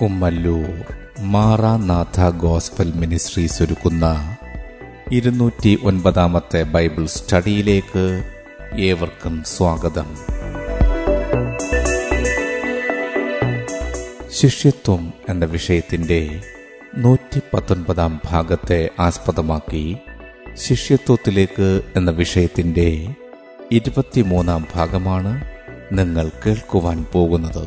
Kollur മാറാനാഥാ gospel ministries ഒരുക്കുന്ന 209 Bible സ്റ്റഡിയിലേക്ക് ഏവർക്കും സ്വാഗതം. ശിഷ്യത്വം എന്ന വിഷയത്തിൻ്റെ 119 ഭാഗത്തെ ആസ്പദമാക്കി ശിഷ്യത്വത്തിലേക്ക് എന്ന വിഷയത്തിൻ്റെ 23 ഭാഗമാണ് നിങ്ങൾ കേൾക്കുവാൻ പോകുന്നത്.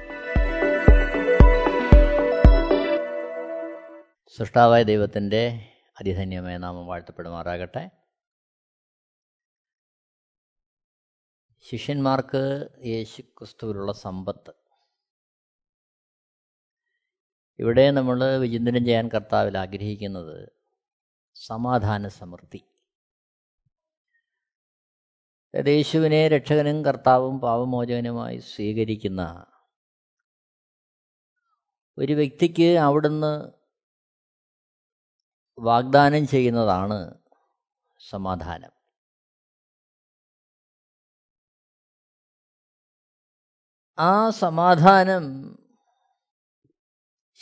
സൃഷ്ടാവായ ദൈവത്തിൻ്റെ അതിധന്യമായ നാമം വാഴ്ത്തപ്പെടുമാറാകട്ടെ. ശിഷ്യന്മാർക്ക് യേശു ക്രിസ്തുവിലുള്ള സമ്പത്ത് ഇവിടെ നമ്മൾ വിചിന്തനം ചെയ്യാൻ കർത്താവിൽ ആഗ്രഹിക്കുന്നത് സമാധാന സമൃദ്ധി. യേശുവിനെ രക്ഷകനും കർത്താവും പാപമോചകനുമായി സ്വീകരിക്കുന്ന ഒരു വ്യക്തിക്ക് അവിടുന്ന് വാഗ്ദാനം ചെയ്യുന്നതാണ് സമാധാനം. ആ സമാധാനം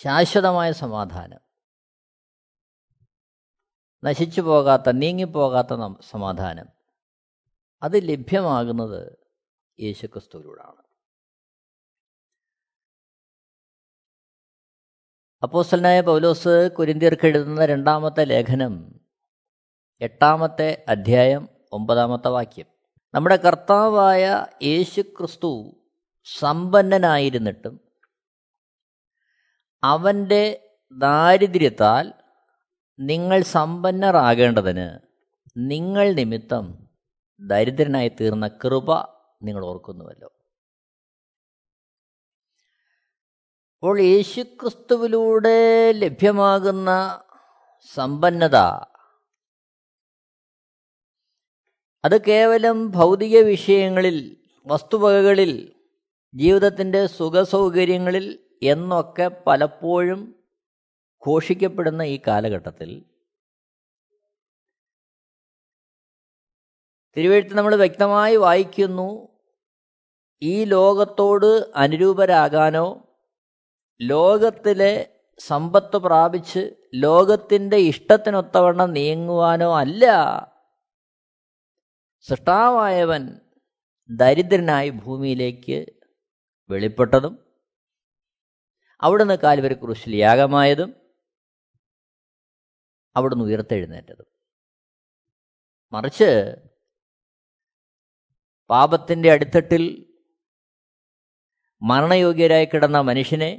ശാശ്വതമായ സമാധാനം, നശിച്ചു പോകാത്ത, നീങ്ങിപ്പോകാത്ത സമാധാനം, അത് ലഭ്യമാകുന്നത് യേശുക്രിസ്തുവിലൂടെയാണ്. അപ്പോസ്തലനായ പൗലോസ് കൊരിന്ത്യർക്ക് എഴുതുന്ന 2-ാമത്തെ ലേഖനം 8-ാമത്തെ അധ്യായം 9-ാമത്തെ വാക്യം: നമ്മുടെ കർത്താവായ യേശുക്രിസ്തു സമ്പന്നനായിരുന്നിട്ടും അവൻ്റെ ദാരിദ്ര്യത്താൽ നിങ്ങൾ സമ്പന്നരാകേണ്ടതിന് നിങ്ങൾ നിമിത്തം ദരിദ്രനായി തീർന്ന കൃപ നിങ്ങൾ ഓർക്കുന്നുവല്ലോ. അപ്പോൾ യേശുക്രിസ്തുവിലൂടെ ലഭ്യമാകുന്ന സമ്പന്നത അത് കേവലം ഭൗതിക വിഷയങ്ങളിൽ, വസ്തുവകകളിൽ, ജീവിതത്തിൻ്റെ സുഖസൗകര്യങ്ങളിൽ എന്നൊക്കെ പലപ്പോഴും ഘോഷിക്കപ്പെടുന്ന ഈ കാലഘട്ടത്തിൽ തിരുവെഴുത്ത് നമ്മൾ വ്യക്തമായി വായിക്കുന്നു, ഈ ലോകത്തോട് അനുരൂപരാകാനോ ലോകത്തിലെ സമ്പത്ത് പ്രാപിച്ച് ലോകത്തിൻ്റെ ഇഷ്ടത്തിനൊത്തവണ്ണം നീങ്ങുവാനോ അല്ല സൃഷ്ടാവായവൻ ദരിദ്രനായി ഭൂമിയിലേക്ക് വെളിപ്പെട്ടതും അവിടുന്ന് കാൽവരി ക്രൂശിൽ യാഗമായതും അവിടുന്ന് ഉയർത്തെഴുന്നേറ്റതും. മറിച്ച് പാപത്തിൻ്റെ അടിത്തട്ടിൽ മരണയോഗ്യരായി കിടന്ന മനുഷ്യനെ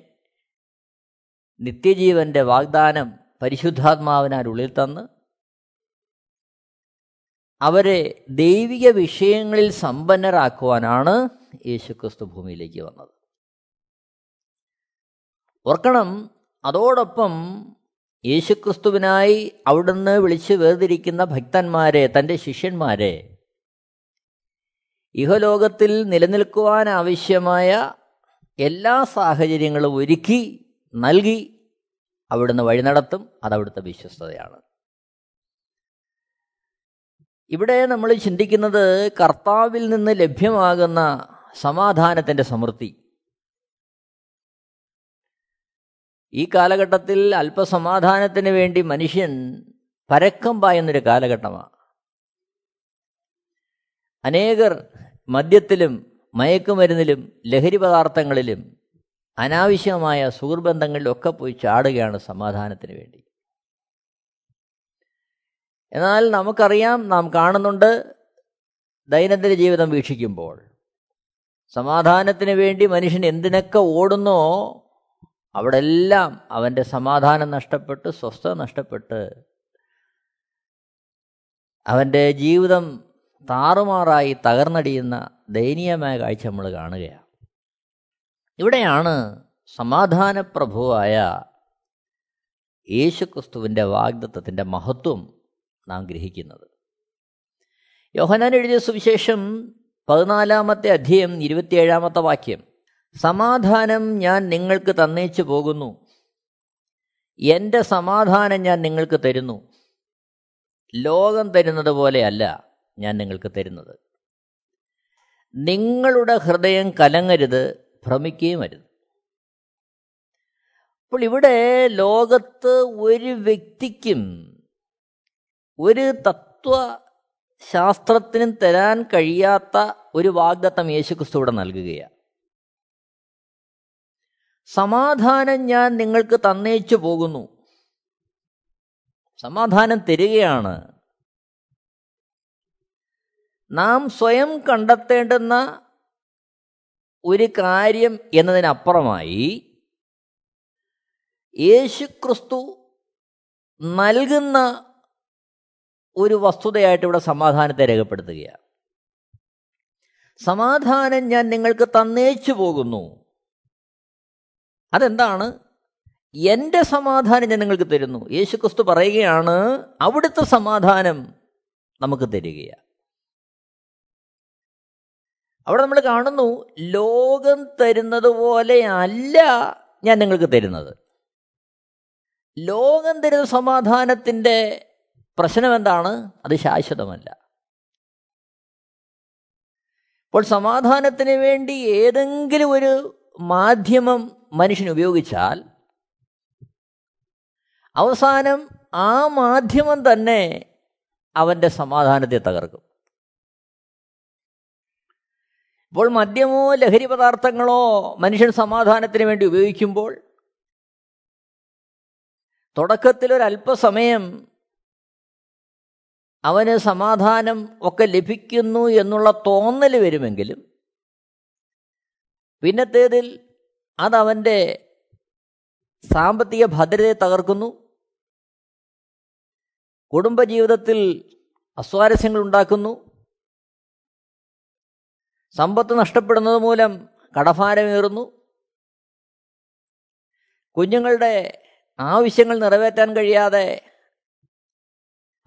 നിത്യജീവൻ്റെ വാഗ്ദാനം പരിശുദ്ധാത്മാവിനാൽ ഉള്ളിൽ തന്ന് അവരെ ദൈവിക വിഷയങ്ങളിൽ സമ്പന്നരാക്കുവാനാണ് യേശുക്രിസ്തു ഭൂമിയിലേക്ക് വന്നത്. ഓർക്കണം, അതോടൊപ്പം യേശുക്രിസ്തുവിനായി അവിടുന്ന് വിളിച്ച് വേർതിരിക്കുന്ന ഭക്തന്മാരെ, തൻ്റെ ശിഷ്യന്മാരെ, ഇഹലോകത്തിൽ നിലനിൽക്കുവാനാവശ്യമായ എല്ലാ സാഹചര്യങ്ങളും ഒരുക്കി നൽകി അവിടുന്ന് വഴി നടത്തും. അതവിടുത്തെ വിശ്വസ്തതയാണ്. ഇവിടെ നമ്മൾ ചിന്തിക്കുന്നത് കർത്താവിൽ നിന്ന് ലഭ്യമാകുന്ന സമാധാനത്തിൻ്റെ സമൃദ്ധി. ഈ കാലഘട്ടത്തിൽ അല്പസമാധാനത്തിന് വേണ്ടി മനുഷ്യൻ പരക്കം പായുന്നൊരു കാലഘട്ടമാണ്. അനേകർ മദ്യത്തിലും മയക്കുമരുന്നിലും ലഹരി പദാർത്ഥങ്ങളിലും അനാവശ്യമായ സുഹൃബന്ധങ്ങളിലൊക്കെ പോയി ചാടുകയാണ് സമാധാനത്തിന് വേണ്ടി. എന്നാൽ നമുക്കറിയാം, നാം കാണുന്നുണ്ട്, ദൈനംദിന ജീവിതം വീക്ഷിക്കുമ്പോൾ സമാധാനത്തിന് വേണ്ടി മനുഷ്യൻ എന്തിനൊക്കെ ഓടുന്നോ അവിടെല്ലാം അവൻ്റെ സമാധാനം നഷ്ടപ്പെട്ട്, സ്വസ്ഥത നഷ്ടപ്പെട്ട് അവൻ്റെ ജീവിതം താറുമാറായി തകർന്നടിയുന്ന ദയനീയമായ കാഴ്ച നമ്മൾ കാണുകയാണ്. ഇവിടെയാണ് സമാധാനപ്രഭുവായ യേശുക്രിസ്തുവിൻ്റെ വാഗ്ദത്തത്തിൻ്റെ മഹത്വം നാം ഗ്രഹിക്കുന്നത്. യോഹന്നാൻ എഴുതിയ സുവിശേഷം 14-ാമത്തെ അധ്യായം 27-ാമത്തെ വാക്യം: സമാധാനം ഞാൻ നിങ്ങൾക്ക് തന്നേച്ചു പോകുന്നു, എൻ്റെ സമാധാനം ഞാൻ നിങ്ങൾക്ക് തരുന്നു, ലോകം തരുന്നത് പോലെയല്ല ഞാൻ നിങ്ങൾക്ക് തരുന്നത്, നിങ്ങളുടെ ഹൃദയം കലങ്ങരുത് ഭ്രമിക്കുകയും അരുത്. അപ്പോൾ ഇവിടെ ലോകത്ത് ഒരു വ്യക്തിക്കും ഒരു തത്വശാസ്ത്രത്തിനും തരാൻ കഴിയാത്ത ഒരു വാഗ്ദത്തം യേശുക്രിസ്തു ഇവിടെ നൽകുകയാണ്. സമാധാനം ഞാൻ നിങ്ങൾക്ക് തന്നേച്ചു പോകുന്നു, സമാധാനം തരികയാണ്. നാം സ്വയം കണ്ടെത്തേണ്ടുന്ന ഒരു കാര്യം എന്നതിനപ്പുറമായി യേശുക്രിസ്തു നൽകുന്ന ഒരു വസ്തുതയായിട്ട് ഇവിടെ സമാധാനത്തെ രേഖപ്പെടുത്തുകയാണ്. സമാധാനം ഞാൻ നിങ്ങൾക്ക് തന്നേച്ചു പോകുന്നു, അതെന്താണ്? എൻ്റെ സമാധാനം ഞാൻ നിങ്ങൾക്ക് തരുന്നു. യേശുക്രിസ്തു പറയുകയാണ് അവിടുത്തെ സമാധാനം നമുക്ക് തരികയാണ്. അവിടെ നമ്മൾ കാണുന്നു ലോകം തരുന്നത് പോലെയല്ല ഞാൻ നിങ്ങൾക്ക് തരുന്നത്. ലോകം തരുന്ന സമാധാനത്തിൻ്റെ പ്രശ്നം എന്താണ്? അത് ശാശ്വതമല്ല. അപ്പോൾ സമാധാനത്തിന് വേണ്ടി ഏതെങ്കിലും ഒരു മാധ്യമം മനുഷ്യൻ ഉപയോഗിച്ചാൽ അവസാനം ആ മാധ്യമം തന്നെ അവൻ്റെ സമാധാനത്തെ തകർക്കും. ഇപ്പോൾ മദ്യമോ ലഹരി പദാർത്ഥങ്ങളോ മനുഷ്യൻ സമാധാനത്തിന് വേണ്ടി ഉപയോഗിക്കുമ്പോൾ തുടക്കത്തിൽ ഒരല്പസമയം അവന് സമാധാനം ഒക്കെ ലഭിക്കുന്നു എന്നുള്ള തോന്നൽ വരുമെങ്കിലും പിന്നത്തേതിൽ അതവൻ്റെ സാമ്പത്തിക ഭദ്രതയെ തകർക്കുന്നു, കുടുംബജീവിതത്തിൽ അസ്വാരസ്യങ്ങൾ ഉണ്ടാക്കുന്നു, സമ്പത്ത് നഷ്ടപ്പെടുന്നത് മൂലം കടഭാരമേറുന്നു, കുഞ്ഞുങ്ങളുടെ ആവശ്യങ്ങൾ നിറവേറ്റാൻ കഴിയാതെ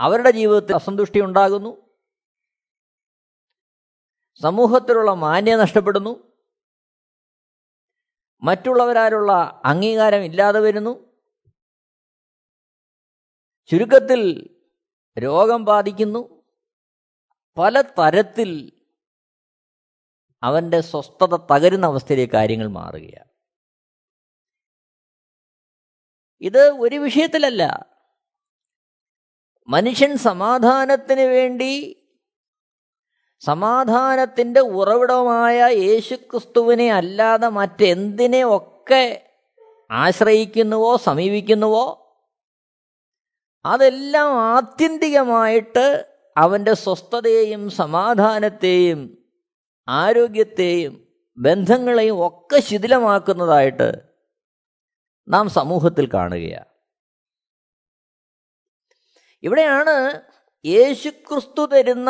അവരുടെ ജീവിതത്തിൽ അസന്തുഷ്ടി ഉണ്ടാകുന്നു, സമൂഹത്തിലുള്ള മാന്യത നഷ്ടപ്പെടുന്നു, മറ്റുള്ളവരാലുള്ള അംഗീകാരം ഇല്ലാതെ വരുന്നു, ചുരുക്കത്തിൽ രോഗം ബാധിക്കുന്നു. പല തരത്തിൽ അവൻ്റെ സ്വസ്ഥത തകരുന്ന അവസ്ഥയിലെ കാര്യങ്ങൾ മാറുകയാണ്. ഇത് ഒരു വിഷയത്തിലല്ല. മനുഷ്യൻ സമാധാനത്തിന് വേണ്ടി സമാധാനത്തിൻ്റെ ഉറവിടമായ യേശുക്രിസ്തുവിനെ അല്ലാതെ മറ്റെന്തിനെ ഒക്കെ ആശ്രയിക്കുന്നുവോ സമീപിക്കുന്നുവോ അതെല്ലാം ആത്യന്തികമായിട്ട് അവൻ്റെ സ്വസ്ഥതയെയും സമാധാനത്തെയും ആരോഗ്യത്തെയും ബന്ധങ്ങളെയും ഒക്കെ ശിഥിലമാക്കുന്നതായിട്ട് നാം സമൂഹത്തിൽ കാണുകയാണ്. ഇവിടെയാണ് യേശുക്രിസ്തു തരുന്ന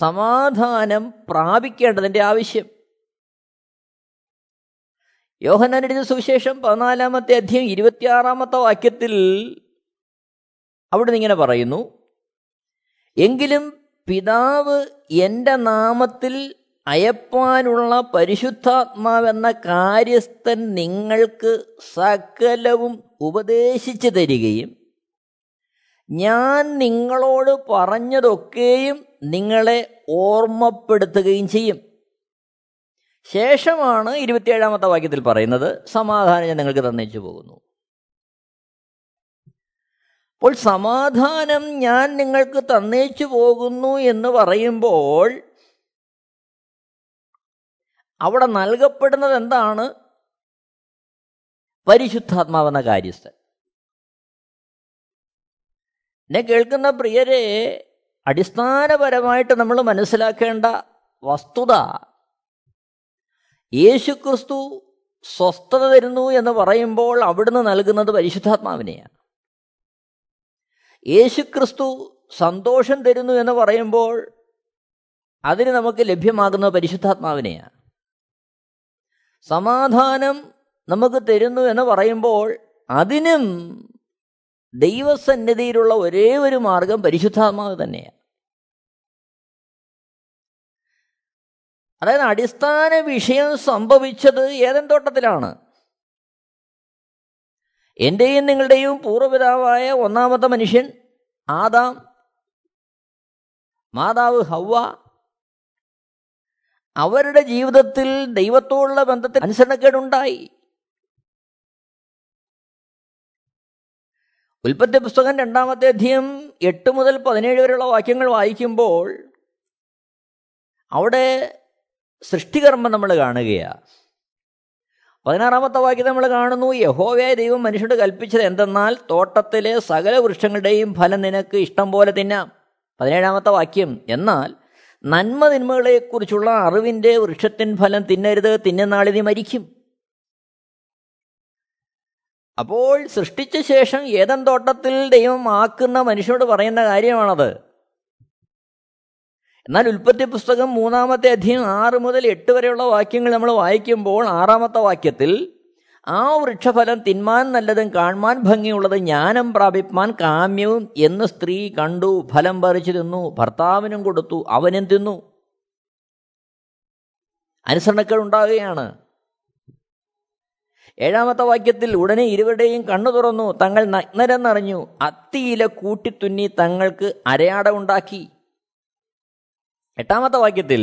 സമാധാനം പ്രാപിക്കേണ്ടതിൻ്റെ ആവശ്യം. യോഹന്നാൻ എഴുതിയ സുവിശേഷം 14-ാമത്തെ അധ്യായം 26-ാമത്തെ വാക്യത്തിൽ അവിടുന്ന് ഇങ്ങനെ പറയുന്നു: എങ്കിലും പിതാവ് എൻ്റെ നാമത്തിൽ അയപ്പാനുള്ള പരിശുദ്ധാത്മാവെന്ന കാര്യസ്ഥൻ നിങ്ങൾക്ക് സകലവും ഉപദേശിച്ചു തരികയും ഞാൻ നിങ്ങളോട് പറഞ്ഞതൊക്കെയും നിങ്ങളെ ഓർമ്മപ്പെടുത്തുകയും ചെയ്യും. ശേഷമാണ് 27-ാമത്തെ വാക്യത്തിൽ പറയുന്നത്, സമാധാനം ഞാൻ നിങ്ങൾക്ക് തന്നേച്ചു പോകുന്നു. അപ്പോൾ സമാധാനം ഞാൻ നിങ്ങൾക്ക് തന്നേച്ചു പോകുന്നു എന്ന് പറയുമ്പോൾ അവിടെ നൽകപ്പെടുന്നത് എന്താണ്? പരിശുദ്ധാത്മാവെന്ന കാര്യസ്ഥൻ. എന്നെ കേൾക്കുന്ന പ്രിയരെ, അടിസ്ഥാനപരമായിട്ട് നമ്മൾ മനസ്സിലാക്കേണ്ട വസ്തുത, യേശുക്രിസ്തു സ്വസ്ഥത തരുന്നു എന്ന് പറയുമ്പോൾ അവിടുന്ന് നൽകുന്നത് പരിശുദ്ധാത്മാവിനെയാണ്. യേശുക്രിസ്തു സന്തോഷം തരുന്നു എന്ന് പറയുമ്പോൾ അതിന് നമുക്ക് ലഭ്യമാകുന്നത് പരിശുദ്ധാത്മാവിനെയാണ്. സമാധാനം നമുക്ക് തരുന്നു എന്ന് പറയുമ്പോൾ അതിനും ദൈവസന്നിധിയിലുള്ള ഒരേ ഒരു മാർഗം പരിശുദ്ധാത്മാവ് തന്നെയാണ്. അതായത് അടിസ്ഥാന വിഷയം സംഭവിച്ചത് ഏദൻ തോട്ടത്തിലാണ്. എൻ്റെയും നിങ്ങളുടെയും പൂർവ്വപിതാവായ ഒന്നാമത്തെ മനുഷ്യൻ ആദാം, മാതാവ് ഹവ്വ, അവരുടെ ജീവിതത്തിൽ ദൈവത്തോടുള്ള ബന്ധത്തിൽ അനുസരണക്കേടുണ്ടായി. ഉൽപ്പത്തി പുസ്തകം 2-ാം അധ്യായം 8 മുതൽ 17 വരെയുള്ള വാക്യങ്ങൾ വായിക്കുമ്പോൾ അവിടെ സൃഷ്ടികർമ്മം നമ്മൾ കാണുകയാണ്. 16-ാമത്തെ വാക്യം നമ്മൾ കാണുന്നു, യഹോവയായ ദൈവം മനുഷ്യനോട് കൽപ്പിച്ചത് എന്തെന്നാൽ തോട്ടത്തിലെ സകല വൃക്ഷങ്ങളുടെയും ഫലം നിനക്ക് ഇഷ്ടം പോലെ തിന്നാം. 17-ാമത്തെ വാക്യം, എന്നാൽ നന്മ തിന്മകളെക്കുറിച്ചുള്ള അറിവിൻ്റെ വൃക്ഷത്തിൻ ഫലം തിന്നരുത്, തിന്നുന്നാൾ നീ മരിക്കും. അപ്പോൾ സൃഷ്ടിച്ച ശേഷം ഏദൻ തോട്ടത്തിൽ ദൈവം ആക്കുന്ന മനുഷ്യനോട് പറയുന്ന കാര്യമാണത്. എന്നാൽ ഉൽപ്പത്തി പുസ്തകം 3-ാം അധ്യായം 6 മുതൽ 8 വരെയുള്ള വാക്യങ്ങൾ നമ്മൾ വായിക്കുമ്പോൾ 6-ാമത്തെ വാക്യത്തിൽ ആ വൃക്ഷഫലം തിന്മാൻ നല്ലതും കാൺമാൻ ഭംഗിയുള്ളത് ജ്ഞാനം പ്രാപിപ്പാൻ കാമ്യവും എന്ന് സ്ത്രീ കണ്ടു ഫലം പറിച്ചു തിന്നു, ഭർത്താവിനും കൊടുത്തു, അവനും തിന്നു. അനുസരണക്കേട് ഉണ്ടാവുകയാണ്. 7-ാമത്തെ വാക്യത്തിൽ ഉടനെ ഇരുവരുടെയും കണ്ണു തുറന്നു, തങ്ങൾ നഗ്നരെന്നറിഞ്ഞു, അത്തിയില കൂട്ടിത്തുന്നി തങ്ങൾക്ക് അരയാട ഉണ്ടാക്കി. 8-ാമത്തെ വാക്യത്തിൽ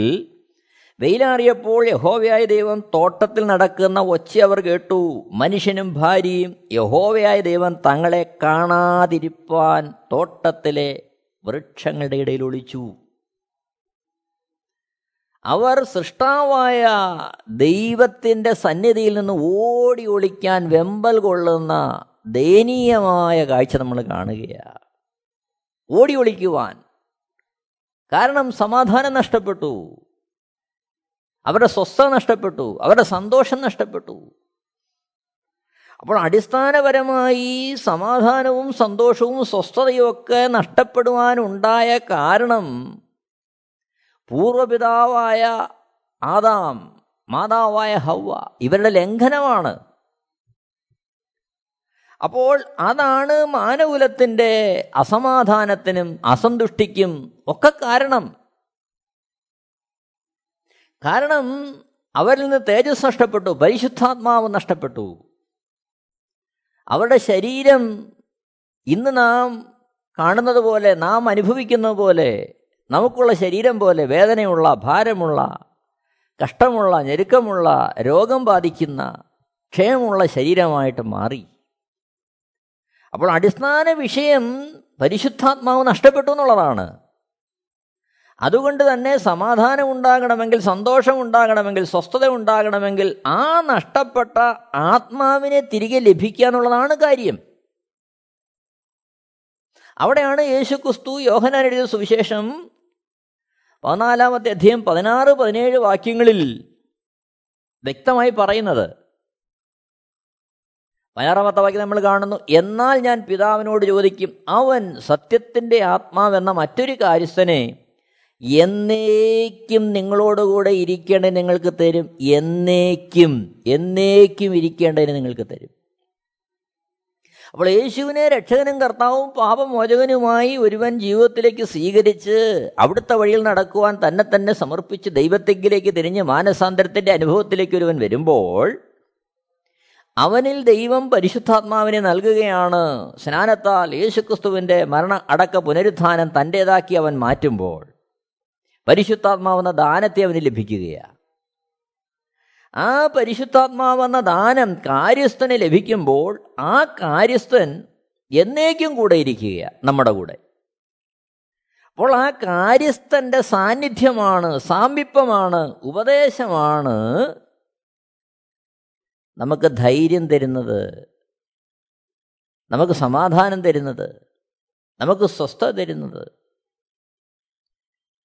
വെയിലാറിയപ്പോൾ യഹോവയായ ദൈവം തോട്ടത്തിൽ നടക്കുന്ന ഒച്ച അവർ കേട്ടു, മനുഷ്യനും ഭാര്യയും യഹോവയായ ദൈവം തങ്ങളെ കാണാതിരിപ്പാൻ തോട്ടത്തിലെ വൃക്ഷങ്ങളുടെ ഇടയിൽ ഒളിച്ചു. അവർ സൃഷ്ടാവായ ദൈവത്തിൻ്റെ സന്നിധിയിൽ നിന്ന് ഓടി ഒളിക്കാൻ വെമ്പൽ കൊള്ളുന്ന ദയനീയമായ കാഴ്ച നമ്മൾ കാണുകയാണ്. ഓടി ഒളിക്കുവാൻ കാരണം സമാധാനം നഷ്ടപ്പെട്ടു, അവരുടെ സ്വസ്ഥത നഷ്ടപ്പെട്ടു, അവരുടെ സന്തോഷം നഷ്ടപ്പെട്ടു. അപ്പോൾ അടിസ്ഥാനപരമായി സമാധാനവും സന്തോഷവും സ്വസ്ഥതയും ഒക്കെ നഷ്ടപ്പെടുവാനുണ്ടായ കാരണം പൂർവപിതാവായ ആദാം, മാതാവായ ഹവ്വ, ഇവരുടെ ലംഘനമാണ്. അപ്പോൾ അതാണ് മാനവകുലത്തിൻ്റെ അസമാധാനത്തിനും അസന്തുഷ്ടിക്കും ഒക്കെ കാരണം. കാരണം അവരിൽ നിന്ന് തേജസ് നഷ്ടപ്പെട്ടു, പരിശുദ്ധാത്മാവ് നഷ്ടപ്പെട്ടു. അവരുടെ ശരീരം ഇന്ന് നാം കാണുന്നത് പോലെ, നാം അനുഭവിക്കുന്നത് പോലെ, നമുക്കുള്ള ശരീരം പോലെ വേദനയുള്ള, ഭാരമുള്ള, കഷ്ടമുള്ള, ഞെരുക്കമുള്ള, രോഗം ബാധിക്കുന്ന, ക്ഷയമുള്ള ശരീരമായിട്ട് മാറി. അപ്പോൾ അടിസ്ഥാന വിഷയം പരിശുദ്ധാത്മാവ് നഷ്ടപ്പെട്ടു എന്നുള്ളതാണ്. അതുകൊണ്ട് തന്നെ സമാധാനം ഉണ്ടാകണമെങ്കിൽ, സന്തോഷം ഉണ്ടാകണമെങ്കിൽ, സ്വസ്ഥത ഉണ്ടാകണമെങ്കിൽ ആ നഷ്ടപ്പെട്ട ആത്മാവിനെ തിരികെ ലഭിക്കുക എന്നുള്ളതാണ് കാര്യം. അവിടെയാണ് യേശുക്രിസ്തു യോഹന്നാൻ എഴുതിയ സുവിശേഷം 14-ാം അധ്യായം 16-17 വാക്യങ്ങളിൽ വ്യക്തമായി പറയുന്നത്. 16-ാമത്തെ വാക്യം നമ്മൾ കാണുന്നു, എന്നാൽ ഞാൻ പിതാവിനോട് ചോദിക്കും, അവൻ സത്യത്തിൻ്റെ ആത്മാവെന്ന മറ്റൊരു കാര്യസ്ഥനെ എന്നേക്കും നിങ്ങളോടുകൂടെ ഇരിക്കേണ്ടതിന് നിങ്ങൾക്ക് തരും, എന്നേക്കും ഇരിക്കേണ്ടതിന് നിങ്ങൾക്ക് തരും. അപ്പോൾ യേശുവിനെ രക്ഷകനും കർത്താവും പാപമോചകനുമായി ഒരുവൻ ജീവിതത്തിലേക്ക് സ്വീകരിച്ച് അവിടുത്തെ വഴിയിൽ നടക്കുവാൻ തന്നെ തന്നെ സമർപ്പിച്ച് ദൈവത്തെങ്കിലേക്ക് തിരിഞ്ഞ് മാനസാന്തരത്തിൻ്റെ അനുഭവത്തിലേക്ക് ഒരുവൻ വരുമ്പോൾ അവനിൽ ദൈവം പരിശുദ്ധാത്മാവിനെ നൽകുകയാണ്. സ്നാനത്താൽ യേശുക്രിസ്തുവിൻ്റെ മരണ അടക്ക പുനരുത്ഥാനം തൻ്റേതാക്കി അവൻ മാറ്റുമ്പോൾ പരിശുദ്ധാത്മാവെന്ന ദാനത്തെ അവന് ലഭിക്കുകയാണ്. ആ പരിശുദ്ധാത്മാവെന്ന ദാനം കാര്യസ്ഥന് ലഭിക്കുമ്പോൾ ആ കാര്യസ്ഥൻ എന്നേക്കും കൂടെ ഇരിക്കുകയാണ്, നമ്മുടെ കൂടെ. അപ്പോൾ ആ കാര്യസ്ഥൻ്റെ സാന്നിധ്യമാണ്, സാമീപ്യമാണ്, ഉപദേശമാണ് നമുക്ക് ധൈര്യം തരുന്നത്, നമുക്ക് സമാധാനം തരുന്നത്, നമുക്ക് സ്വസ്ഥത തരുന്നത്.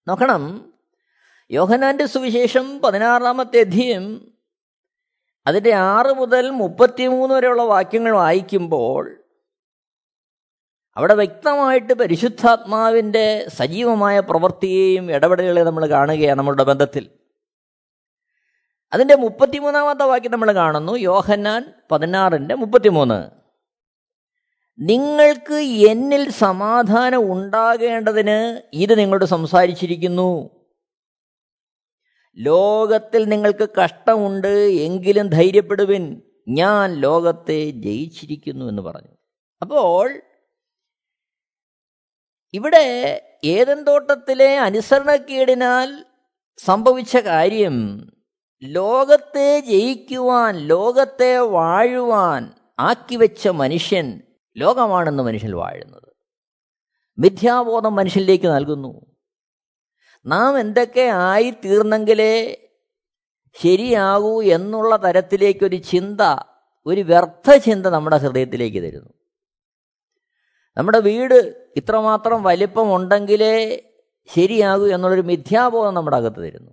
നോക്കണം, യോഹന്നാൻ്റെ സുവിശേഷം 16-ാം അധ്യായം 6 മുതൽ 33 വരെയുള്ള വാക്യങ്ങൾ വായിക്കുമ്പോൾ അവിടെ വ്യക്തമായിട്ട് പരിശുദ്ധാത്മാവിൻ്റെ സജീവമായ പ്രവൃത്തിയെയും ഇടപെടലുകളെയും നമ്മൾ കാണുകയാണ്. നമ്മളുടെ ബന്ധത്തിൽ അതിൻ്റെ 33-ാമത്തെ വാക്യം നമ്മൾ കാണുന്നു. യോഹന്നാൻ 16:33, നിങ്ങൾക്ക് എന്നിൽ സമാധാനം ഉണ്ടാകേണ്ടതിന് ഇത് നിങ്ങളോട് സംസാരിച്ചിരിക്കുന്നു. ലോകത്തിൽ നിങ്ങൾക്ക് കഷ്ടമുണ്ട്, എങ്കിലും ധൈര്യപ്പെടുവിൻ, ഞാൻ ലോകത്തെ ജയിച്ചിരിക്കുന്നു എന്ന് പറഞ്ഞു. അപ്പോൾ ഇവിടെ ഏദൻ തോട്ടത്തിലെ അനുസരണക്കേടിനാൽ സംഭവിച്ച കാര്യം ലോകത്തെ ജയിക്കുവാൻ, ലോകത്തെ വാഴുവാൻ ആക്കിവെച്ച മനുഷ്യൻ, ലോകമാണെന്ന് മനുഷ്യൻ വാഴുന്നത് മിഥ്യാബോധം മനുഷ്യനിലേക്ക് നൽകുന്നു. നാം എന്തൊക്കെ ആയിത്തീർന്നെങ്കിലേ ശരിയാകൂ എന്നുള്ള തരത്തിലേക്കൊരു ചിന്ത, ഒരു വ്യർത്ഥ ചിന്ത നമ്മുടെ ഹൃദയത്തിലേക്ക് തരുന്നു. നമ്മുടെ വീട് ഇത്രമാത്രം വലിപ്പമുണ്ടെങ്കിലേ ശരിയാകൂ എന്നുള്ളൊരു മിഥ്യാബോധം നമ്മുടെ അകത്ത് തരുന്നു.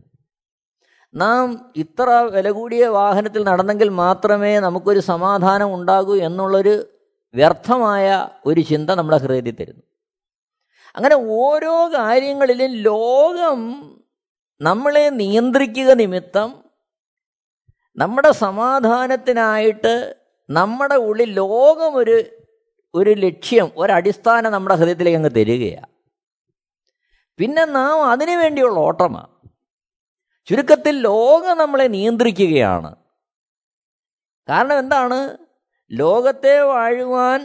നാം ഇത്ര വില കൂടിയ വാഹനത്തിൽ നടന്നെങ്കിൽ മാത്രമേ നമുക്കൊരു സമാധാനം ഉണ്ടാകൂ എന്നുള്ളൊരു വ്യർത്ഥമായ ഒരു ചിന്ത നമ്മുടെ ഹൃദയത്തിൽ തരുന്നു. അങ്ങനെ ഓരോ കാര്യങ്ങളിലും ലോകം നമ്മളെ നിയന്ത്രിക്കുക നിമിത്തം നമ്മുടെ സമാധാനത്തിനായിട്ട് നമ്മുടെ ഉള്ളിൽ ലോകം ഒരു ലക്ഷ്യം, ഒരടിസ്ഥാനം നമ്മുടെ ഹൃദയത്തിലേക്ക് അങ്ങ് തരികയാണ്. പിന്നെ നാം അതിനു വേണ്ടിയുള്ള ഓട്ടമാണ്. ചുരുക്കത്തിൽ ലോകം നമ്മളെ നിയന്ത്രിക്കുകയാണ്. കാരണം എന്താണ്? ലോകത്തെ വാഴുവാൻ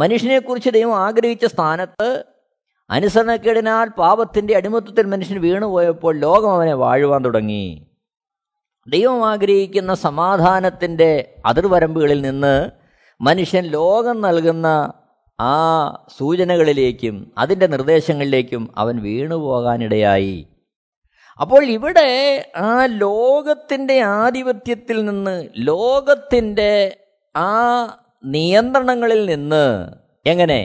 മനുഷ്യനെക്കുറിച്ച് ദൈവം ആഗ്രഹിച്ച സ്ഥാനത്ത് അനുസരണക്കേടിനാൽ പാപത്തിൻ്റെ അടിമത്തത്തിൽ മനുഷ്യൻ വീണുപോയപ്പോൾ ലോകം അവനെ വാഴുവാൻ തുടങ്ങി. ദൈവം ആഗ്രഹിക്കുന്ന സമാധാനത്തിൻ്റെ അതിർവരമ്പുകളിൽ നിന്ന് മനുഷ്യൻ ലോകം നൽകുന്ന ആ സൂചനകളിലേക്കും അതിൻ്റെ നിർദ്ദേശങ്ങളിലേക്കും അവൻ വീണുപോകാനിടയായി. അപ്പോൾ ഇവിടെ ആ ലോകത്തിൻ്റെ ആധിപത്യത്തിൽ നിന്ന്, ലോകത്തിൻ്റെ ആ നിയന്ത്രണങ്ങളിൽ നിന്ന് എങ്ങനെ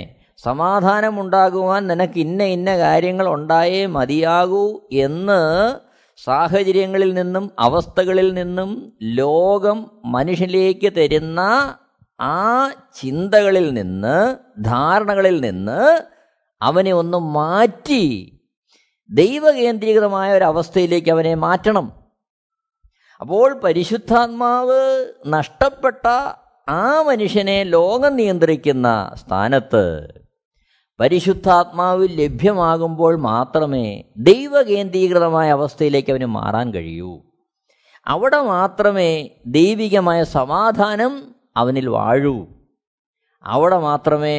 സമാധാനമുണ്ടാകുവാൻ നിനക്ക് ഇന്ന ഇന്ന കാര്യങ്ങൾ ഉണ്ടായേ മതിയാകൂ എന്ന് സാഹചര്യങ്ങളിൽ നിന്നും അവസ്ഥകളിൽ നിന്നും ലോകം മനുഷ്യനിലേക്ക് തരുന്ന ആ ചിന്തകളിൽ നിന്ന്, ധാരണകളിൽ നിന്ന് അവനെ ഒന്ന് മാറ്റി ദൈവകേന്ദ്രീകൃതമായ ഒരവസ്ഥയിലേക്ക് അവനെ മാറ്റണം. അപ്പോൾ പരിശുദ്ധാത്മാവ് നഷ്ടപ്പെട്ട ആ മനുഷ്യനെ ലോകം നിയന്ത്രിക്കുന്ന സ്ഥാനത്ത് പരിശുദ്ധാത്മാവ് ലഭ്യമാകുമ്പോൾ മാത്രമേ ദൈവകേന്ദ്രീകൃതമായ അവസ്ഥയിലേക്ക് അവന് മാറാൻ കഴിയൂ. അവിടെ മാത്രമേ ദൈവികമായ സമാധാനം അവനിൽ വാഴൂ. അവിടെ മാത്രമേ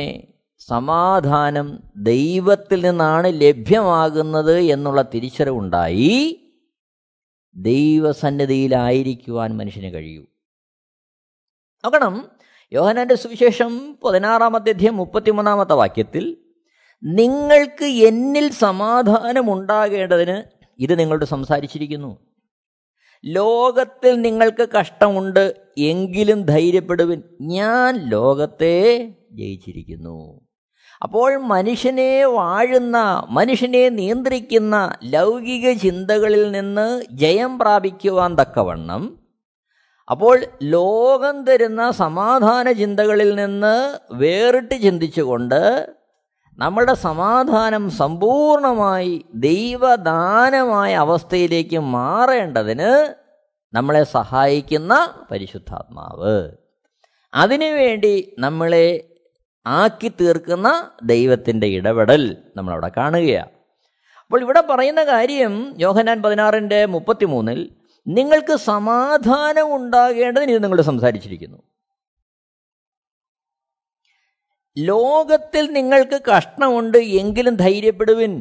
സമാധാനം ദൈവത്തിൽ നിന്നാണ് ലഭ്യമാകുന്നത് എന്നുള്ള തിരിച്ചറിവുണ്ടായി ദൈവസന്നിധിയിലായിരിക്കുവാൻ മനുഷ്യന് കഴിയൂ. നോക്കണം, യോഹന്നാന്റെ സുവിശേഷം 16:33 വാക്യത്തിൽ, നിങ്ങൾക്ക് എന്നിൽ സമാധാനമുണ്ടാകേണ്ടതിന് ഇത് നിങ്ങളോട് സംസാരിച്ചിരിക്കുന്നു. ലോകത്തിൽ നിങ്ങൾക്ക് കഷ്ടമുണ്ട്, എങ്കിലും ധൈര്യപ്പെടുവിൻ, ഞാൻ ലോകത്തെ ജയിച്ചിരിക്കുന്നു. അപ്പോൾ മനുഷ്യനെ വാഴുന്ന, മനുഷ്യനെ നിയന്ത്രിക്കുന്ന ലൗകിക ചിന്തകളിൽ നിന്ന് ജയം പ്രാപിക്കുവാൻ തക്കവണ്ണം, അപ്പോൾ ലോകം തരുന്ന സമാധാന ചിന്തകളിൽ നിന്ന് വേറിട്ട് ചിന്തിച്ചുകൊണ്ട് നമ്മളുടെ സമാധാനം സമ്പൂർണമായി ദൈവദാനമായ അവസ്ഥയിലേക്ക് മാറേണ്ടതിന് നമ്മളെ സഹായിക്കുന്ന പരിശുദ്ധാത്മാവ്, അതിനുവേണ്ടി നമ്മളെ ആക്കി തീർക്കുന്ന ദൈവത്തിൻ്റെ ഇടപെടൽ നമ്മളവിടെ കാണുകയാണ്. അപ്പോൾ ഇവിടെ പറയുന്ന കാര്യം യോഹന്നാൻ 16:33, നിങ്ങൾക്ക് സമാധാനം ഉണ്ടാകേണ്ടതിന് ഇത് നിങ്ങളോട് സംസാരിച്ചിരിക്കുന്നു. ലോകത്തിൽ നിങ്ങൾക്ക് കഷ്ടമുണ്ട്, എങ്കിലും ധൈര്യപ്പെടുവിൻ,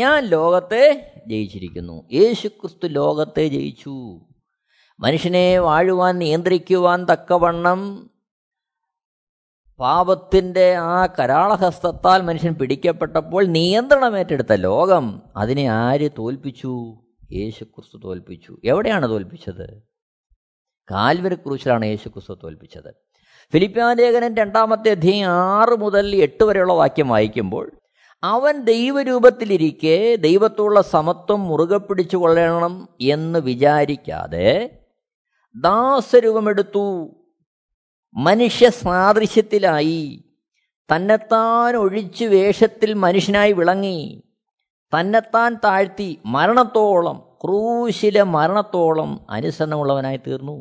ഞാൻ ലോകത്തെ ജയിച്ചിരിക്കുന്നു. യേശുക്രിസ്തു ലോകത്തെ ജയിച്ചു. മനുഷ്യനെ വാഴുവാൻ, നിയന്ത്രിക്കുവാൻ തക്കവണ്ണം പാപത്തിൻ്റെ ആ കരാളഹസ്തത്താൽ മനുഷ്യൻ പിടിക്കപ്പെട്ടപ്പോൾ നിയന്ത്രണമേറ്റെടുത്ത ലോകം, അതിനെ ആര് തോൽപ്പിച്ചു? യേശുക്രിസ്തു തോൽപ്പിച്ചു. എവിടെയാണ് തോൽപ്പിച്ചത്? കാൽവരിക്കുറിച്ചിലാണ് യേശുക്രിസ്തു തോൽപ്പിച്ചത്. ഫിലിപ്പിയാൻ ലേഖനം 2:6-8 വരെയുള്ള വാക്യം വായിക്കുമ്പോൾ, അവൻ ദൈവരൂപത്തിലിരിക്കെ ദൈവത്തോടുള്ള സമത്വം മുറുകെ പിടിച്ചു കൊള്ളണം എന്ന് വിചാരിക്കാതെ ദാസരൂപമെടുത്തു, മനുഷ്യ സാദൃശ്യത്തിലായി, തന്നെത്താൻ ഒഴിച്ചു വേഷത്തിൽ മനുഷ്യനായി വിളങ്ങി, തന്നെത്താൻ താഴ്ത്തി മരണത്തോളം ക്രൂശിലെ മരണത്തോളം അനുസരണമുള്ളവനായി തീർന്നു.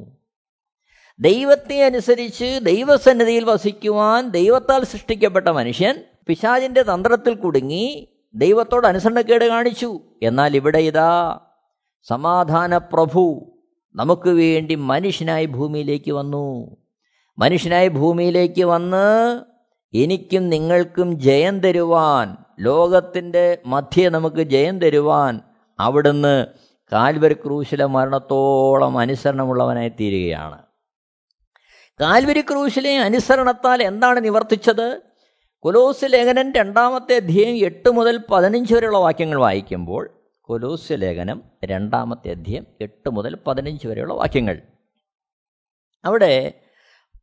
ദൈവത്തെ അനുസരിച്ച് ദൈവസന്നിധിയിൽ വസിക്കുവാൻ ദൈവത്താൽ സൃഷ്ടിക്കപ്പെട്ട മനുഷ്യൻ പിശാചിൻ്റെ തന്ത്രത്തിൽ കുടുങ്ങി ദൈവത്തോട് അനുസരണക്കേട് കാണിച്ചു. എന്നാൽ ഇവിടെ ഇതാ സമാധാന പ്രഭു നമുക്ക് വേണ്ടി മനുഷ്യനായി ഭൂമിയിലേക്ക് വന്നു. മനുഷ്യനായി ഭൂമിയിലേക്ക് വന്ന് എനിക്കും നിങ്ങൾക്കും ജയം തരുവാൻ, ലോകത്തിൻ്റെ മധ്യേ നമുക്ക് ജയം തരുവാൻ അവിടുന്ന് കാൽവരി ക്രൂശിലെ മരണത്തോളം അനുസരണമുള്ളവനായി തീരുകയാണ്. കാൽവരി ക്രൂശിലെ അനുസരണത്താൽ എന്താണ് നിവർത്തിച്ചത്? കൊലോസ്യലേഖനം 2-8 മുതൽ 15 വരെയുള്ള വാക്യങ്ങൾ വായിക്കുമ്പോൾ, കൊലോസ്യലേഖനം 2-8 മുതൽ 15 വരെയുള്ള വാക്യങ്ങൾ, അവിടെ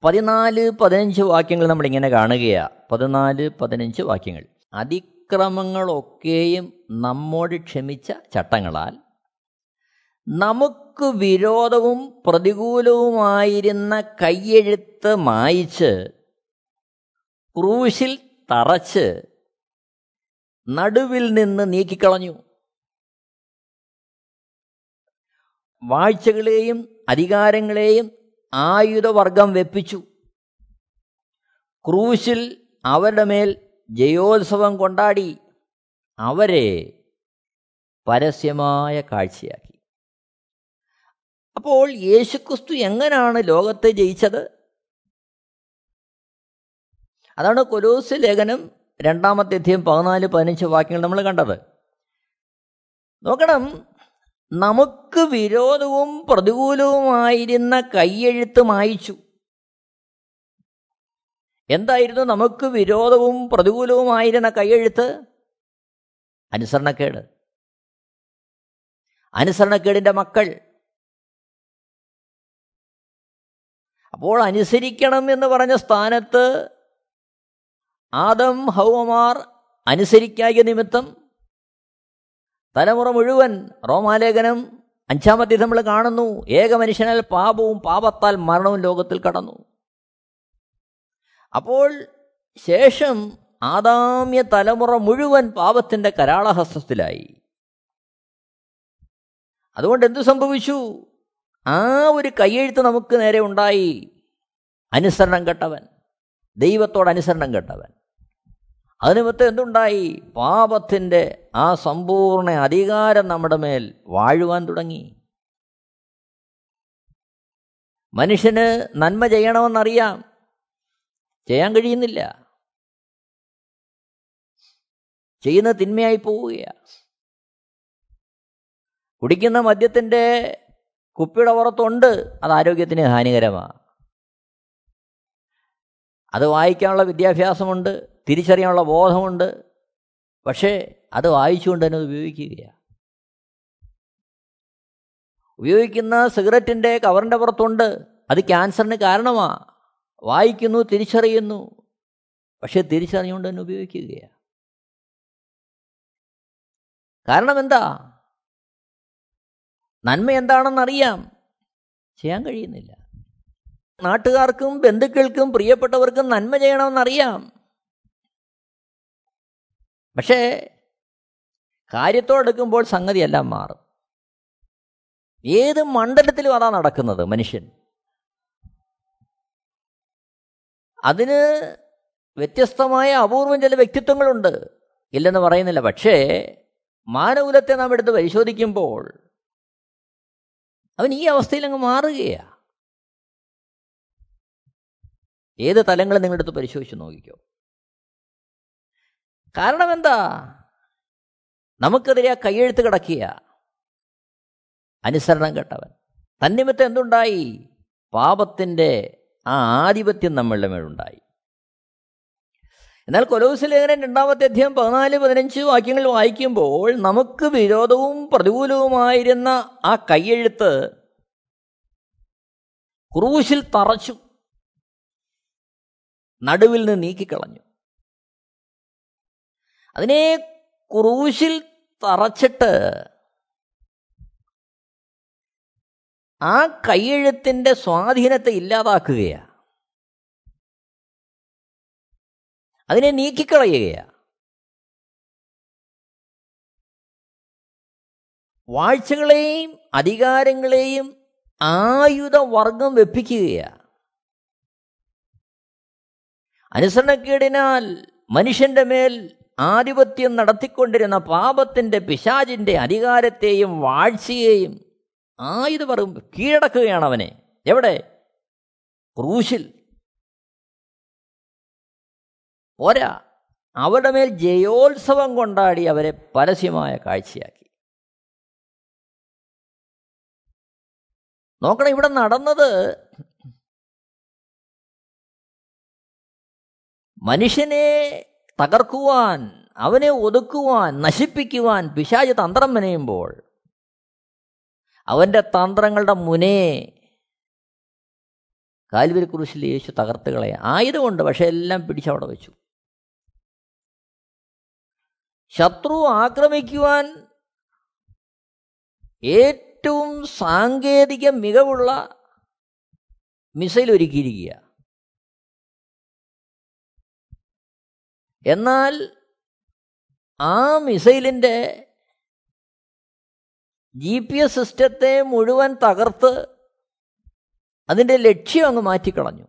14-15 വാക്യങ്ങൾ നമ്മളിങ്ങനെ കാണുകയാണ്. 14-15 വാക്യങ്ങൾ: അതിക്രമങ്ങളൊക്കെയും നമ്മോട് ക്ഷമിച്ച ചട്ടങ്ങളാൽ നമുക്ക് വിരോധവും പ്രതികൂലവുമായിരുന്ന കയ്യെഴുത്ത് മായിച്ച് ക്രൂശിൽ തറച്ച് നടുവിൽ നിന്ന് നീക്കിക്കളഞ്ഞു. വാഴ്ചകളെയും അധികാരങ്ങളെയും ആയുധവർഗം വെപ്പിച്ചു. ക്രൂശിൽ അവരുടെ മേൽ ജയോത്സവം കൊണ്ടാടി അവരെ പരസ്യമായ കാഴ്ചയാക്കി. അപ്പോൾ യേശുക്രിസ്തു എങ്ങനെയാണ് ലോകത്തെ ജയിച്ചത്? അതാണ് കൊലോസ്യലേഖനം 2-14-15 വാക്യങ്ങൾ നമ്മൾ കണ്ടത്. നോക്കണം, നമുക്ക് വിരോധവും പ്രതികൂലവുമായിരുന്ന കയ്യെഴുത്ത് മായിച്ചു. എന്തായിരുന്നു നമുക്ക് വിരോധവും പ്രതികൂലവുമായിരുന്ന കയ്യെഴുത്ത്? അനുസരണക്കേട്, അനുസരണക്കേടിൻ്റെ മക്കൾ. അപ്പോൾ അനുസരിക്കണം എന്ന് പറഞ്ഞ സ്ഥാനത്ത് ആദം ഹൗവമാർ അനുസരിക്കായ നിമിത്തം തലമുറ മുഴുവൻ, റോമാലേഖനം 5-ാമത്തെ നമ്മൾ കാണുന്നു, ഏക മനുഷ്യനാൽ പാപവും പാപത്താൽ മരണവും ലോകത്തിൽ കടന്നു. അപ്പോൾ ശേഷം ആദാമ്യ തലമുറ മുഴുവൻ പാപത്തിൻ്റെ കരാളഹസ്തത്തിലായി. അതുകൊണ്ട് എന്തു സംഭവിച്ചു? ആ ഒരു കയ്യെഴുത്ത് നമുക്ക് നേരെ ഉണ്ടായി. അനുസരണം കെട്ടവൻ, ദൈവത്തോട് അനുസരണം കെട്ടവൻ. അതിനുമൊത്തം എന്തുണ്ടായി? പാപത്തിൻ്റെ ആ സമ്പൂർണ്ണ അധികാരം നമ്മുടെ മേൽ വാഴുവാൻ തുടങ്ങി. മനുഷ്യന് നന്മ ചെയ്യണമെന്നറിയാം, ചെയ്യാൻ കഴിയുന്നില്ല, ചെയ്യുന്ന തിന്മയായി പോവുകയാണ്. കുടിക്കുന്ന മദ്യത്തിൻ്റെ കുപ്പിയുടെ പുറത്തുണ്ട്, അത് ആരോഗ്യത്തിന് ഹാനികരമാണ്. അത് വായിക്കാനുള്ള വിദ്യാഭ്യാസമുണ്ട്, തിരിച്ചറിയാനുള്ള ബോധമുണ്ട്, പക്ഷേ അത് വായിച്ചുകൊണ്ട് തന്നെ ഉപയോഗിക്കുകയാണ്. ഉപയോഗിക്കുന്ന സിഗരറ്റിൻ്റെ കവറിൻ്റെ പുറത്തുണ്ട്, അത് ക്യാൻസറിന് കാരണമാണ്. വായിക്കുന്നു, തിരിച്ചറിയുന്നു, പക്ഷേ തിരിച്ചറിഞ്ഞുകൊണ്ട് തന്നെ ഉപയോഗിക്കുകയാണ്. കാരണം എന്താ? നന്മ എന്താണെന്നറിയാം, ചെയ്യാൻ കഴിയുന്നില്ല. നാട്ടുകാർക്കും ബന്ധുക്കൾക്കും പ്രിയപ്പെട്ടവർക്കും നന്മ ചെയ്യണമെന്നറിയാം, പക്ഷേ കാര്യത്തോടെടുക്കുമ്പോൾ സംഗതിയെല്ലാം മാറും. ഏത് മണ്ഡലത്തിലും അതാണ് നടക്കുന്നത് മനുഷ്യൻ. അതിന് വ്യത്യസ്തമായ അപൂർവം ചില വ്യക്തിത്വങ്ങളുണ്ട്, ഇല്ലെന്ന് പറയുന്നില്ല. പക്ഷേ മാനകുലത്തെ നാം എടുത്ത് പരിശോധിക്കുമ്പോൾ അവൻ ഈ അവസ്ഥയിൽ അങ്ങ് മാറുകയാണ്. ഏത് തലങ്ങളും നിങ്ങളെടുത്ത് പരിശോധിച്ച് നോക്കിക്കോ. കാരണം എന്താ? നമുക്കെതിരെ ആ കയ്യെഴുത്ത് കിടക്കുക, അനുസരണം കെട്ടവൻ. തന്നിമിത്തം എന്തുണ്ടായി? പാപത്തിൻ്റെ ആ ആധിപത്യം നമ്മളുടെ മേലുണ്ടായി. എന്നാൽ കൊലോസ്യലേഖനം 2-ാമത്തെ അധ്യായം 14-15 വാക്യങ്ങൾ വായിക്കുമ്പോൾ നമുക്ക് വിരോധവും പ്രതികൂലവുമായിരുന്ന ആ കയ്യെഴുത്ത് ക്രൂശിൽ തറച്ചു, നടുവിൽ നിന്ന് നീക്കിക്കളഞ്ഞു. അതിനെ ക്രൂശിൽ തറച്ചിട്ട് ആ കയ്യെഴുത്തിൻ്റെ സ്വാധീനത്തെ ഇല്ലാതാക്കുകയാണ്, അതിനെ നീക്കിക്കളയുകയാണ്. വാഴ്ചകളെയും അധികാരങ്ങളെയും ആയുധവർഗം വെപ്പിക്കുകയാണ്. അനുസരണക്കേടിനാൽ മനുഷ്യന്റെ മേൽ ആധിപത്യം നടത്തിക്കൊണ്ടിരുന്ന പാപത്തിൻ്റെ പിശാചിൻ്റെ അധികാരത്തെയും വാഴ്ചയെയും ആയുധവർഗം കീഴടക്കുകയാണ്. അവനെ എവിടെ? ക്രൂശിൽ. പോരാ, അവരുടെ മേൽ ജയോത്സവം കൊണ്ടാടി അവരെ പരസ്യമായ കാഴ്ചയാക്കി. നോക്കണം, ഇവിടെ നടന്നത് മനുഷ്യനെ തകർക്കുവാൻ, അവനെ ഒതുക്കുവാൻ, നശിപ്പിക്കുവാൻ പിശാച് തന്ത്രം മെനയുമ്പോൾ അവൻ്റെ തന്ത്രങ്ങളുടെ മുനയെ കാൽവരി കുരിശിൽ യേശു തകർത്തുകളെ ആയുധമുണ്ട്, പക്ഷെ എല്ലാം പിടിച്ചവിടെ വെച്ചു. ശത്രു ആക്രമിക്കുവാൻ ഏറ്റവും സാങ്കേതിക മികവുള്ള മിസൈൽ ഒരുക്കിയിരിക്കുക. എന്നാൽ ആ മിസൈലിൻ്റെ GPS സിസ്റ്റത്തെ മുഴുവൻ തകർത്ത് അതിൻ്റെ ലക്ഷ്യം അങ്ങ് മാറ്റിക്കളഞ്ഞു.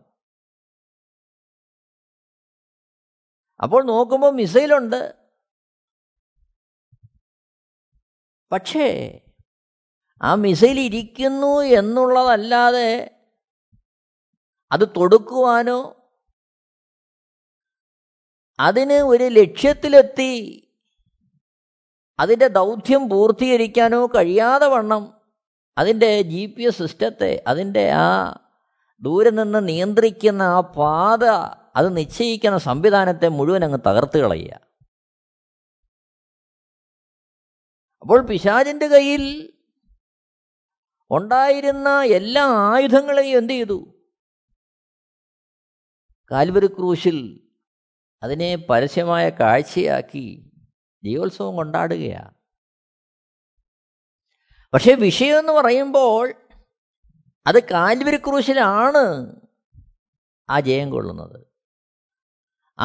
അപ്പോൾ നോക്കുമ്പോൾ മിസൈലുണ്ട്, പക്ഷേ ആ മിസൈൽ ഇരിക്കുന്നു എന്നുള്ളതല്ലാതെ അത് തൊടുക്കുവാനോ അതിന് ഒരു ലക്ഷ്യത്തിലെത്തി അതിൻ്റെ ദൗത്യം പൂർത്തീകരിക്കാനോ കഴിയാതെ വണ്ണം അതിൻ്റെ GPS സിസ്റ്റത്തെ, അതിൻ്റെ ആ ദൂരെ നിന്ന് നിയന്ത്രിക്കുന്ന ആ പാത, അത് നിശ്ചയിക്കുന്ന സംവിധാനത്തെ മുഴുവൻ അങ്ങ് തകർത്ത് കളയുക. അപ്പോൾ പിശാചിൻ്റെ കയ്യിൽ ഉണ്ടായിരുന്ന എല്ലാ ആയുധങ്ങളെയും എന്ത് ചെയ്തു? കാൽവരി ക്രൂശിൽ അതിനെ പരസ്യമായ കാഴ്ചയാക്കി ദൈവോത്സവം കൊണ്ടാടുകയാണ്. പക്ഷേ വിഷയം എന്ന് പറയുമ്പോൾ അത് കാൽവരി ക്രൂശിലാണ് ആ ജയം കൊള്ളുന്നത്.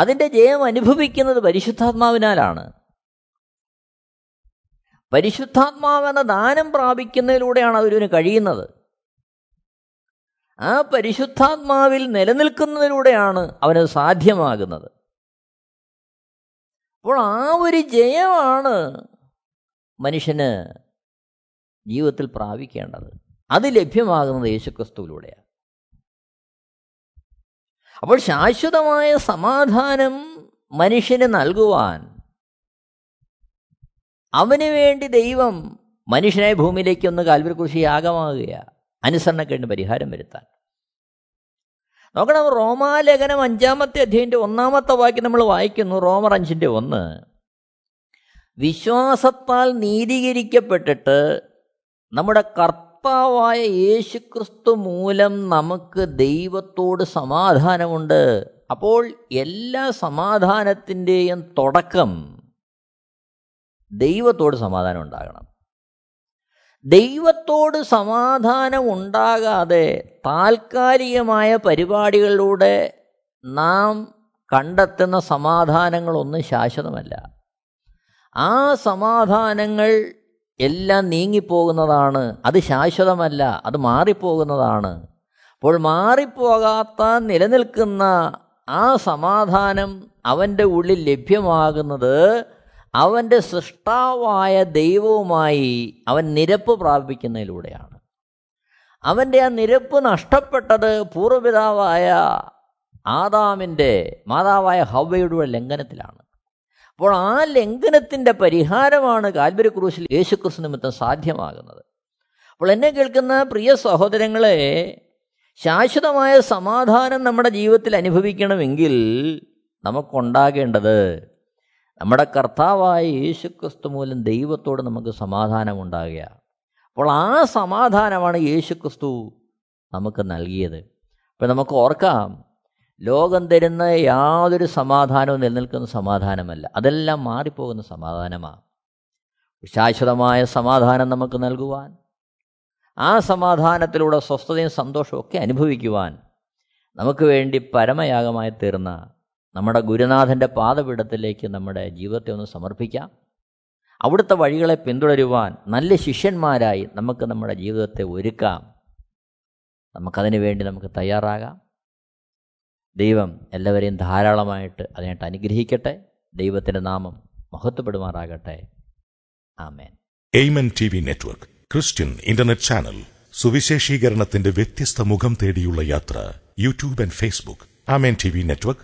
അതിൻ്റെ ജയം അനുഭവിക്കുന്നത് പരിശുദ്ധാത്മാവിനാലാണ്. പരിശുദ്ധാത്മാവെന്ന ദാനം പ്രാപിക്കുന്നതിലൂടെയാണ് അതിന് കഴിയുന്നത്. ആ പരിശുദ്ധാത്മാവിൽ നിലനിൽക്കുന്നതിലൂടെയാണ് അവനത് സാധ്യമാകുന്നത്. അപ്പോൾ ആ ഒരു ജയമാണ് മനുഷ്യന് ജീവിതത്തിൽ പ്രാപിക്കേണ്ടത്. അത് ലഭ്യമാകുന്നത് യേശുക്രിസ്തുവിലൂടെയാണ്. അപ്പോൾ ശാശ്വതമായ സമാധാനം മനുഷ്യന് നൽകുവാൻ അവന് വേണ്ടി ദൈവം മനുഷ്യനായ ഭൂമിയിലേക്ക് ഒന്ന് കാൽവരി കുരിശിൽ യാഗമാകുകയാണ്, അനുസരണക്കേടിന് പരിഹാരം വരുത്താൻ. നോക്കണം, റോമാലേഖനം 5-ാമത്തെ അധ്യായത്തിൻ്റെ 1-ാമത്തെ വാക്യം നമ്മൾ വായിക്കുന്നു. റോമർ 5:1, വിശ്വാസത്താൽ നീതീകരിക്കപ്പെട്ടിട്ട് നമ്മുടെ കർത്താവായ യേശുക്രിസ്തു മൂലം നമുക്ക് ദൈവത്തോട് സമാധാനമുണ്ട്. അപ്പോൾ എല്ലാ സമാധാനത്തിൻ്റെയും തുടക്കം ദൈവത്തോട് സമാധാനം ഉണ്ടാകണം. ദൈവത്തോട് സമാധാനം ഉണ്ടാകാതെ താൽക്കാലികമായ പരിപാടികളിലൂടെ നാം കണ്ടെത്തുന്ന സമാധാനങ്ങളൊന്നും ശാശ്വതമല്ല. ആ സമാധാനങ്ങൾ എല്ലാം നീങ്ങിപ്പോകുന്നതാണ്. അത് ശാശ്വതമല്ല, അത് മാറിപ്പോകുന്നതാണ്. അപ്പോൾ മാറിപ്പോകാത്ത നിലനിൽക്കുന്ന ആ സമാധാനം അവൻ്റെ ഉള്ളിൽ ലഭ്യമാകുന്നത് അവൻ്റെ സൃഷ്ടാവായ ദൈവവുമായി അവൻ നിരപ്പ് പ്രാപിക്കുന്നതിലൂടെയാണ്. അവൻ്റെ ആ നിരപ്പ് നഷ്ടപ്പെട്ടത് പൂർവ്വപിതാവായ ആദാമിൻ്റെ മാതാവായ ഹവ്വയുടെ ലംഘനത്തിലാണ്. അപ്പോൾ ആ ലംഘനത്തിൻ്റെ പരിഹാരമാണ് കാൽവരി ക്രൂശിൽ യേശുക്രിസ്തു നിമിത്തം സാധ്യമാകുന്നത്. അപ്പോൾ എന്നെ കേൾക്കുന്ന പ്രിയ സഹോദരങ്ങളെ, ശാശ്വതമായ സമാധാനം നമ്മുടെ ജീവിതത്തിൽ അനുഭവിക്കണമെങ്കിൽ നമുക്കുണ്ടാകേണ്ടത് നമ്മുടെ കർത്താവായ യേശുക്രിസ്തു മൂലം ദൈവത്തോട് നമുക്ക് സമാധാനമുണ്ടാകുക. അപ്പോൾ ആ സമാധാനമാണ് യേശുക്രിസ്തു നമുക്ക് നൽകിയത്. അപ്പോൾ നമുക്ക് ഓർക്കാം, ലോകം തരുന്ന യാതൊരു സമാധാനവും നിലനിൽക്കുന്ന സമാധാനമല്ല, അതെല്ലാം മാറിപ്പോകുന്ന സമാധാനമാണ്. ശാശ്വതമായ സമാധാനം നമുക്ക് നൽകുവാൻ, ആ സമാധാനത്തിലൂടെ സ്വസ്ഥതയും സന്തോഷവും ഒക്കെ അനുഭവിക്കുവാൻ നമുക്ക് വേണ്ടി പരമയാഗമായി തീർന്ന നമ്മുടെ ഗുരുനാഥൻ്റെ പാദപീഠത്തിലേക്ക് നമ്മുടെ ജീവിതത്തെ ഒന്ന് സമർപ്പിക്കാം. അവിടുത്തെ വഴികളെ പിന്തുടരുവാൻ നല്ല ശിഷ്യന്മാരായി നമുക്ക് നമ്മുടെ ജീവിതത്തെ ഒരുക്കാം. നമുക്കതിനു വേണ്ടി നമുക്ക് തയ്യാറാകാം. ദൈവം എല്ലാവരെയും ധാരാളമായിട്ട് അതിനായിട്ട് അനുഗ്രഹിക്കട്ടെ. ദൈവത്തിൻ്റെ നാമം മഹത്വപ്പെടുമാറാകട്ടെ. ആമേൻ. ആമേൻ T V network Christian internet channel സുവിശേഷീകരണത്തിന്റെ വ്യത്യസ്ത മുഖം തേടിയുള്ള യാത്ര. YouTube and Facebook. Amen T V network,